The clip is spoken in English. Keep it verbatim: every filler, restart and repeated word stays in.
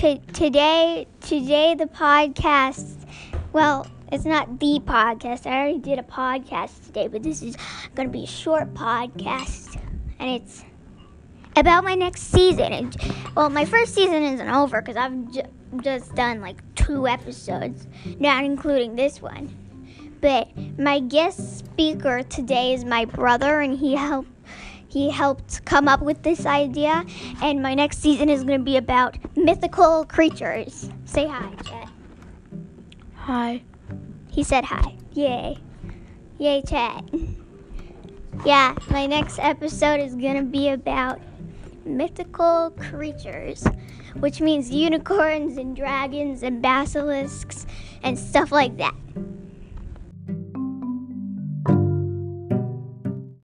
to today today the podcast, well, it's not the podcast. I already did a podcast today, but this is going to be a short podcast, and it's about my next season. And, well, my first season isn't over because I've ju- just done like two episodes, not including this one. But my guest speaker today is my brother, and he helped he helped come up with this idea. And my next season is going to be about mythical creatures. Say hi, Chet. Hi. He said hi. Yay. Yay, Chet. Yeah, my next episode is going to be about mythical creatures, which means unicorns and dragons and basilisks and stuff like that.